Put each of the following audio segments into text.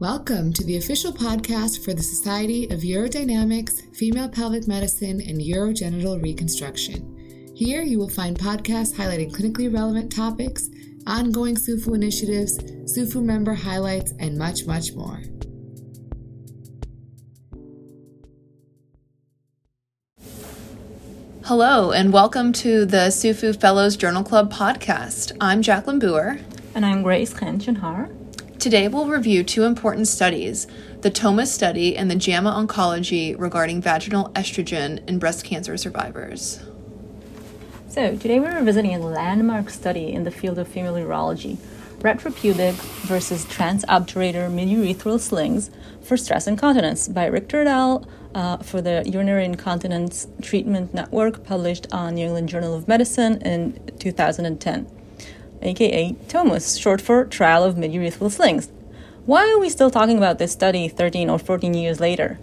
Welcome to the official podcast for the Society of Urodynamics, Female Pelvic Medicine, and Urogenital Reconstruction. Here you will find podcasts highlighting clinically relevant topics, ongoing SuFu initiatives, SuFu member highlights, and much, much more. Hello, and welcome to the SuFu Fellows Journal Club podcast. I'm Jacquelyn Booher. And I'm Chen Shenhar. Today we'll review two important studies, the TOMUS study and the JAMA Oncology regarding vaginal estrogen in breast cancer survivors. So today we're revisiting a landmark study in the field of female urology, retropubic versus Transobturator Midurethral slings for stress incontinence by Richter et al. For the Urinary Incontinence Treatment Network, published on New England Journal of Medicine in 2010, aka TOMUS, short for Trial of Midurethral Slings. Why are we still talking about this study 13 or 14 years later?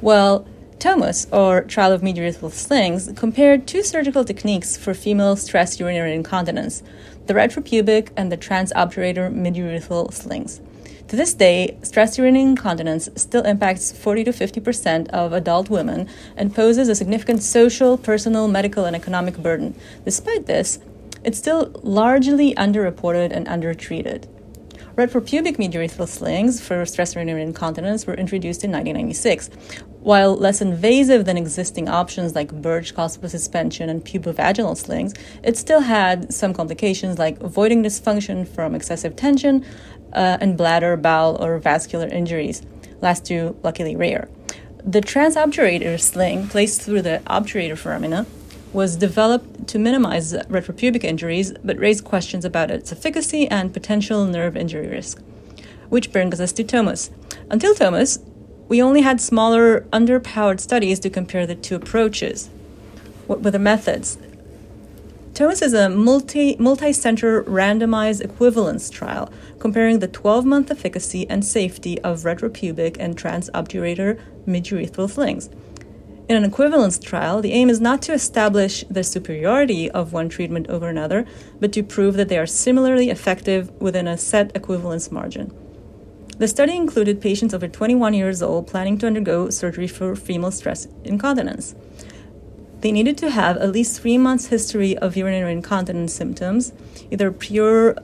Well, TOMUS, or Trial of Midurethral Slings, compared two surgical techniques for female stress urinary incontinence, the retropubic and the Transobturator Midurethral slings. To this day, stress urinary incontinence still impacts 40 to 50% of adult women and poses a significant social, personal, medical, and economic burden. Despite this, it's still largely underreported and undertreated. Retropubic midurethral slings for stress urinary incontinence were introduced in 1996. While less invasive than existing options like birch costal suspension and pubovaginal slings, it still had some complications like voiding dysfunction from excessive tension and bladder, bowel, or vascular injuries, last two luckily rare. The transobturator sling, placed through the obturator foramina, was developed to minimize retropubic injuries, but raised questions about its efficacy and potential nerve injury risk. Which brings us to TOMUS. Until TOMUS, we only had smaller, underpowered studies to compare the two approaches. What were the methods? TOMUS is a multi-center randomized equivalence trial comparing the 12-month efficacy and safety of retropubic and transobturator midurethral slings. In an equivalence trial, the aim is not to establish the superiority of one treatment over another, but to prove that they are similarly effective within a set equivalence margin. The study included patients over 21 years old planning to undergo surgery for female stress incontinence. They needed to have at least 3 months' history of urinary incontinence symptoms, either pure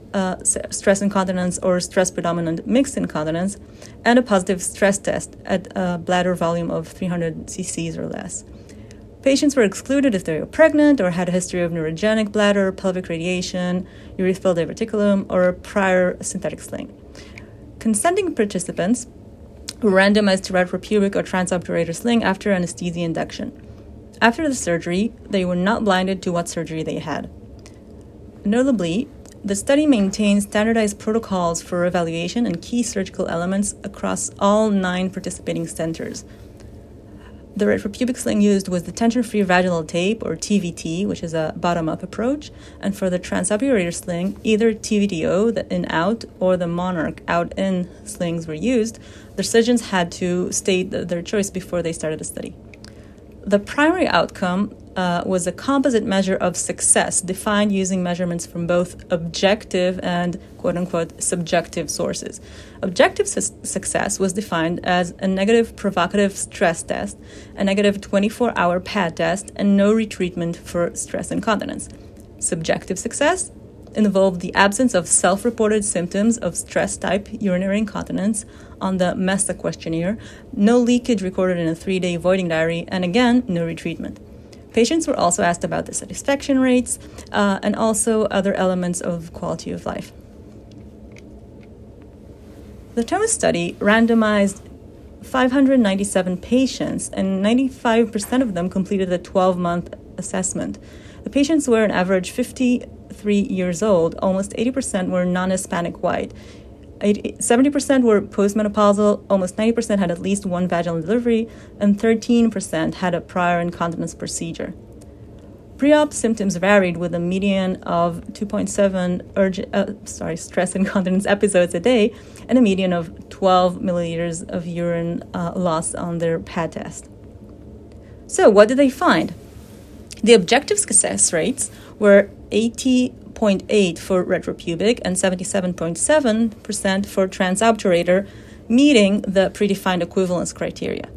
stress incontinence or stress-predominant mixed incontinence, and a positive stress test at a bladder volume of 300 cc's or less. Patients were excluded if they were pregnant or had a history of neurogenic bladder, pelvic radiation, urethral diverticulum, or a prior synthetic sling. Consenting participants were randomized to retropubic or transobturator sling after anesthesia induction. After the surgery, they were not blinded to what surgery they had. Notably, the study maintained standardized protocols for evaluation and key surgical elements across all 9 participating centers. The retropubic sling used was the tension-free vaginal tape, or TVT, which is a bottom-up approach, and for the transobturator sling, either TVTO, the in-out, or the monarch out-in slings were used. The surgeons had to state their choice before they started the study. The primary outcome was a composite measure of success defined using measurements from both objective and, quote-unquote, subjective sources. Objective success was defined as a negative provocative stress test, a negative 24-hour pad test, and no retreatment for stress incontinence. Subjective success involved the absence of self-reported symptoms of stress-type urinary incontinence on the MESA questionnaire, no leakage recorded in a 3-day voiding diary, and again, no retreatment. Patients were also asked about the satisfaction rates and also other elements of quality of life. The TOMUS study randomized 597 patients, and 95% of them completed the 12-month assessment. The patients were on average 53 years old, almost 80% were non-Hispanic white, 70% were postmenopausal, almost 90% had at least one vaginal delivery, and 13% had a prior incontinence procedure. Pre-op symptoms varied with a median of 2.7 stress incontinence episodes a day and a median of 12 milliliters of urine loss on their pad test. So what did they find? The objective success rates were 80. 0.8 for retropubic and 77.7% for transobturator, meeting the predefined equivalence criteria.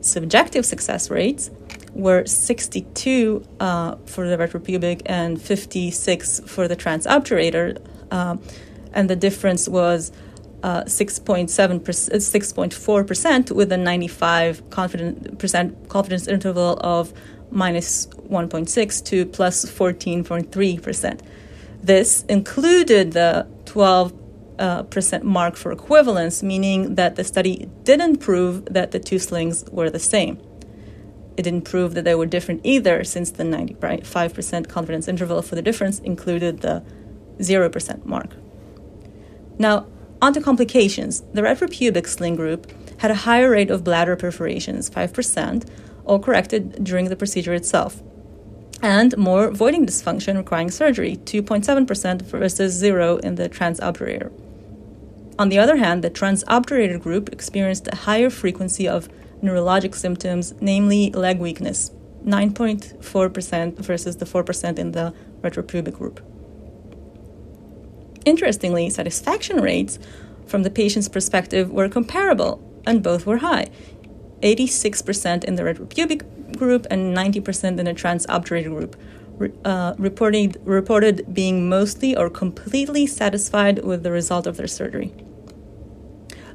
Subjective success rates were 62 for the retropubic and 56 for the transobturator, and the difference was 6.4% with a 95% confidence interval of minus 1.6 to plus 14.3%. This included the 12% mark for equivalence, meaning that the study didn't prove that the two slings were the same. It didn't prove that they were different either, since the 95% confidence interval for the difference included the 0% mark. Now, on to complications. The retropubic sling group had a higher rate of bladder perforations, 5%, all corrected during the procedure itself, and more voiding dysfunction requiring surgery, 2.7% versus 0 in the transobturator. On the other hand, the transobturator group experienced a higher frequency of neurologic symptoms, namely leg weakness, 9.4% versus the 4% in the retropubic group. Interestingly, satisfaction rates from the patient's perspective were comparable, and both were high, 86% in the retropubic group and 90% in the transobturator group, reported being mostly or completely satisfied with the result of their surgery.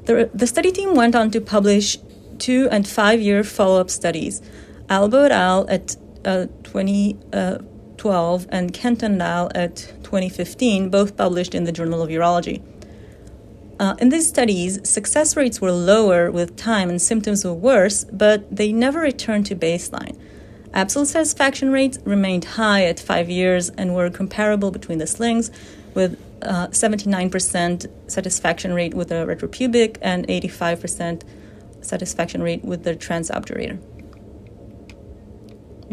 The study team went on to publish 2- and 5-year follow-up studies. Albo et al. At 2012 and Kenton et al. At 2015, both published in the Journal of Urology. In these studies, success rates were lower with time and symptoms were worse, but they never returned to baseline. Absolute satisfaction rates remained high at 5 years and were comparable between the slings, with 79% satisfaction rate with the retropubic and 85% satisfaction rate with the transobturator.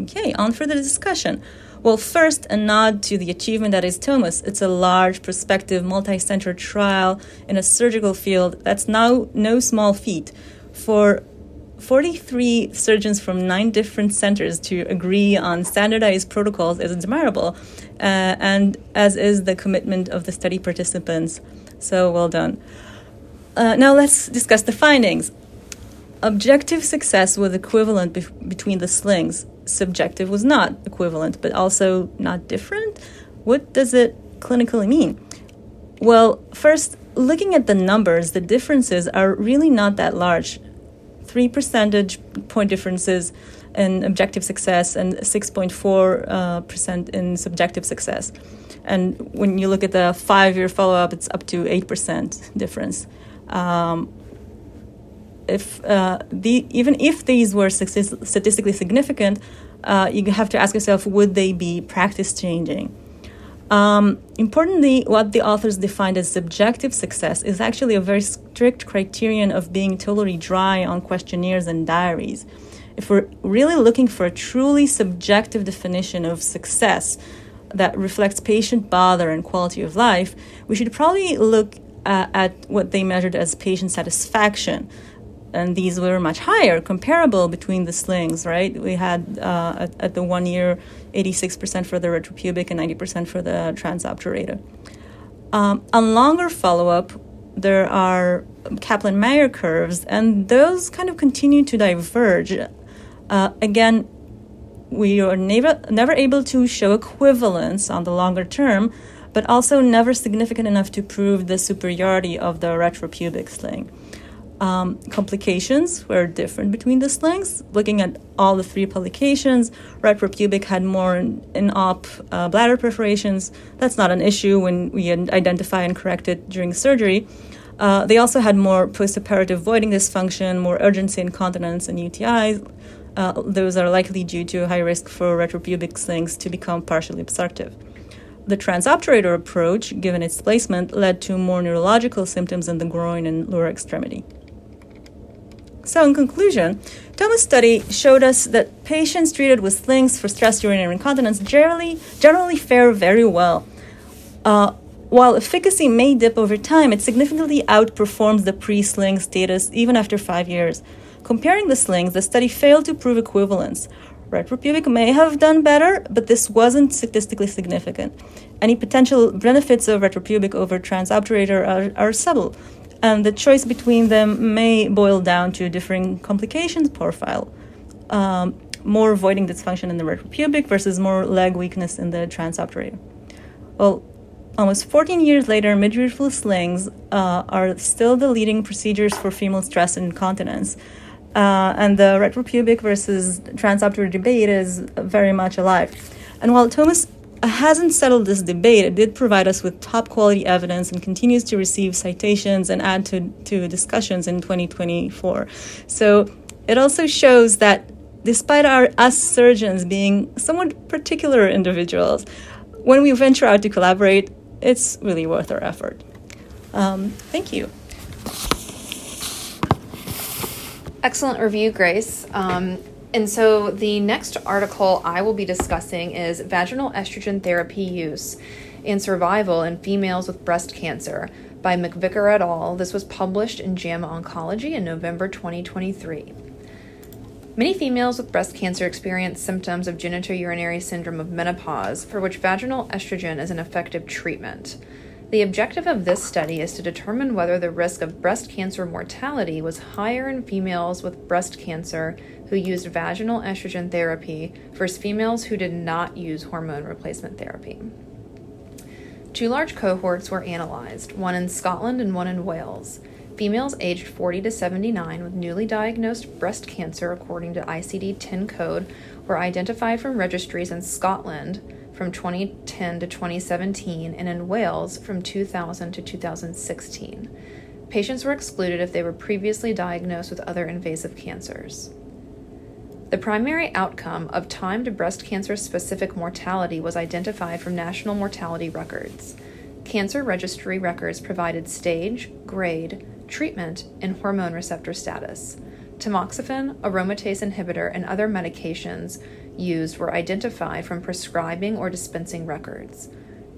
Okay, on for the discussion. Well, first, a nod to the achievement that is TOMUS. It's a large, prospective, multi-center trial in a surgical field that's now no small feat. For 43 surgeons from 9 different centers to agree on standardized protocols is admirable, and as is the commitment of the study participants. So, well done. Now, let's discuss the findings. Objective success was equivalent between the slings. Subjective was not equivalent, but also not different. What does it clinically mean? Well, first, looking at the numbers, the differences are really not that large. 3 percentage point differences in objective success and 6.4% in subjective success. And when you look at the 5-year follow-up, it's up to 8% difference. Even if these were statistically significant, you have to ask yourself, would they be practice-changing? Importantly, what the authors defined as subjective success is actually a very strict criterion of being totally dry on questionnaires and diaries. If we're really looking for a truly subjective definition of success that reflects patient bother and quality of life, we should probably look at what they measured as patient satisfaction. And these were much higher, comparable between the slings, right? We had at the 1 year, 86% for the retropubic and 90% for the transobturator. On longer follow-up, there are Kaplan-Meier curves, and those kind of continue to diverge. Again, we are never able to show equivalence on the longer term, but also never significant enough to prove the superiority of the retropubic sling. Complications were different between the slings. Looking at all the 3 publications, retropubic had more in-op bladder perforations. That's not an issue when we identify and correct it during surgery. They also had more postoperative voiding dysfunction, more urgency incontinence, and UTIs. Those are likely due to high risk for retropubic slings to become partially obstructive. The transobturator approach, given its placement, led to more neurological symptoms in the groin and lower extremity. So in conclusion, TOMUS study showed us that patients treated with slings for stress urinary incontinence generally fare very well. While efficacy may dip over time, it significantly outperforms the pre-sling status even after 5 years. Comparing the slings, the study failed to prove equivalence. Retropubic may have done better, but this wasn't statistically significant. Any potential benefits of retropubic over transobturator are subtle, and the choice between them may boil down to differing complications profile. More voiding dysfunction in the retropubic versus more leg weakness in the transobturator. Well, almost 14 years later, midurethral slings are still the leading procedures for female stress and incontinence. And the retropubic versus transobturator debate is very much alive. And while TOMUS hasn't settled this debate, it did provide us with top-quality evidence and continues to receive citations and add to discussions in 2024. So it also shows that despite us surgeons being somewhat particular individuals, when we venture out to collaborate, it's really worth our effort. Thank you. Excellent review, Grace. And so the next article I will be discussing is Vaginal Estrogen Therapy Use and Survival in Females with Breast Cancer by McVicker et al. This was published in JAMA Oncology in November 2023. Many females with breast cancer experience symptoms of genitourinary syndrome of menopause, for which vaginal estrogen is an effective treatment. The objective of this study is to determine whether the risk of breast cancer mortality was higher in females with breast cancer who used vaginal estrogen therapy versus females who did not use hormone replacement therapy. Two large cohorts were analyzed, one in Scotland and one in Wales. Females aged 40 to 79 with newly diagnosed breast cancer according to ICD-10 code were identified from registries in Scotland from 2010 to 2017 and in Wales from 2000 to 2016. Patients were excluded if they were previously diagnosed with other invasive cancers. The primary outcome of time to breast cancer-specific mortality was identified from national mortality records. Cancer registry records provided stage, grade, treatment, and hormone receptor status. Tamoxifen, aromatase inhibitor, and other medications used were identified from prescribing or dispensing records.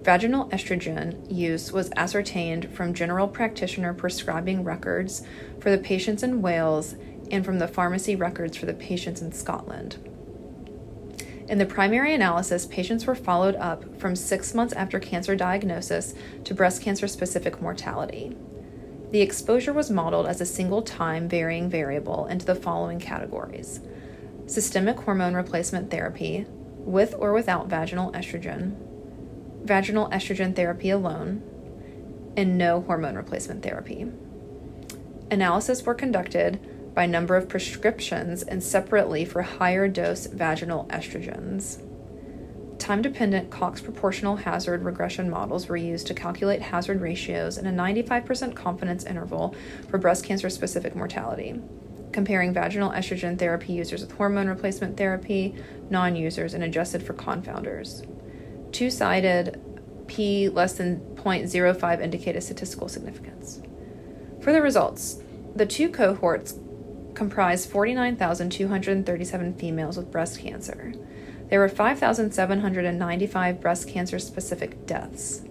Vaginal estrogen use was ascertained from general practitioner prescribing records for the patients in Wales and from the pharmacy records for the patients in Scotland. In the primary analysis, patients were followed up from 6 months after cancer diagnosis to breast cancer-specific mortality. The exposure was modeled as a single time varying variable into the following categories: systemic hormone replacement therapy, with or without vaginal estrogen therapy alone, and no hormone replacement therapy. Analyses were conducted by number of prescriptions and separately for higher dose vaginal estrogens. Time-dependent Cox proportional hazard regression models were used to calculate hazard ratios in a 95% confidence interval for breast cancer-specific mortality, comparing vaginal estrogen therapy users with hormone replacement therapy, non-users, and adjusted for confounders. Two-sided p less than 0.05 indicated statistical significance. For the results, the two cohorts comprised 49,237 females with breast cancer. There were 5,795 breast cancer-specific deaths.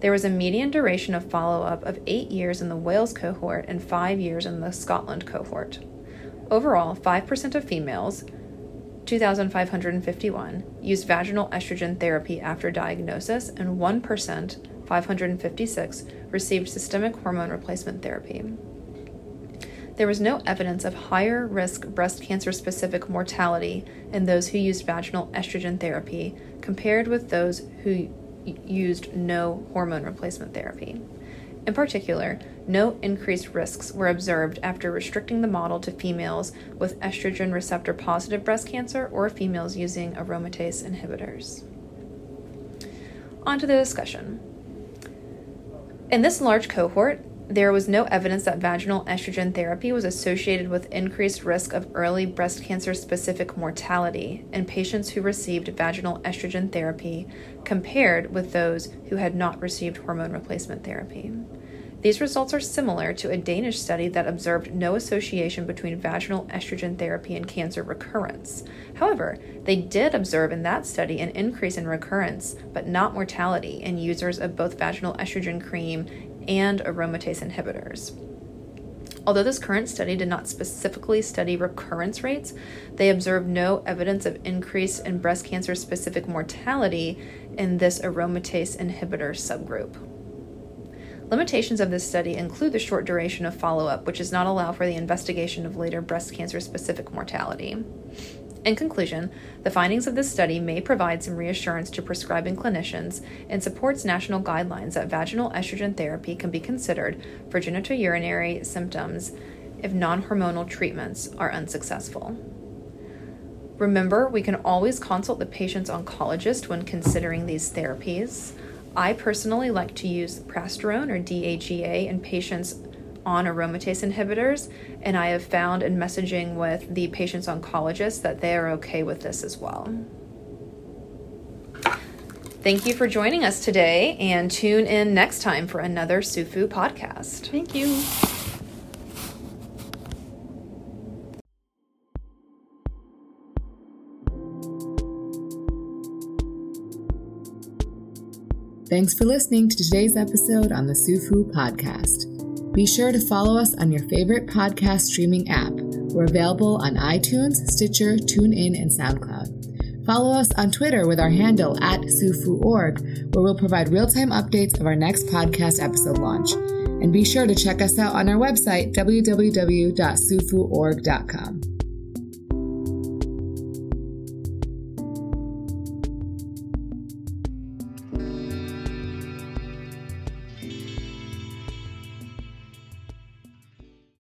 There was a median duration of follow-up of 8 years in the Wales cohort and 5 years in the Scotland cohort. Overall, 5% of females, 2,551, used vaginal estrogen therapy after diagnosis, and 1%, 556, received systemic hormone replacement therapy. There was no evidence of higher risk breast cancer-specific mortality in those who used vaginal estrogen therapy compared with those who used no hormone replacement therapy. In particular, no increased risks were observed after restricting the model to females with estrogen receptor-positive breast cancer or females using aromatase inhibitors. On to the discussion. In this large cohort, there was no evidence that vaginal estrogen therapy was associated with increased risk of early breast cancer-specific mortality in patients who received vaginal estrogen therapy compared with those who had not received hormone replacement therapy. These results are similar to a Danish study that observed no association between vaginal estrogen therapy and cancer recurrence. However, they did observe in that study an increase in recurrence, but not mortality, in users of both vaginal estrogen cream and aromatase inhibitors. Although this current study did not specifically study recurrence rates, they observed no evidence of increase in breast cancer-specific mortality in this aromatase inhibitor subgroup. Limitations of this study include the short duration of follow-up, which does not allow for the investigation of later breast cancer-specific mortality. In conclusion, the findings of this study may provide some reassurance to prescribing clinicians and supports national guidelines that vaginal estrogen therapy can be considered for genitourinary symptoms if non-hormonal treatments are unsuccessful. Remember, we can always consult the patient's oncologist when considering these therapies. I personally like to use Prasterone or DHEA in patients on aromatase inhibitors, and I have found in messaging with the patient's oncologist that they are okay with this as well. Thank you for joining us today, and tune in next time for another SuFu podcast. Thank you. Thanks for listening to today's episode on the SuFu podcast. Be sure to follow us on your favorite podcast streaming app. We're available on iTunes, Stitcher, TuneIn, and SoundCloud. Follow us on Twitter with our handle @SuFuOrg, where we'll provide real-time updates of our next podcast episode launch. And be sure to check us out on our website, www.sufuorg.com.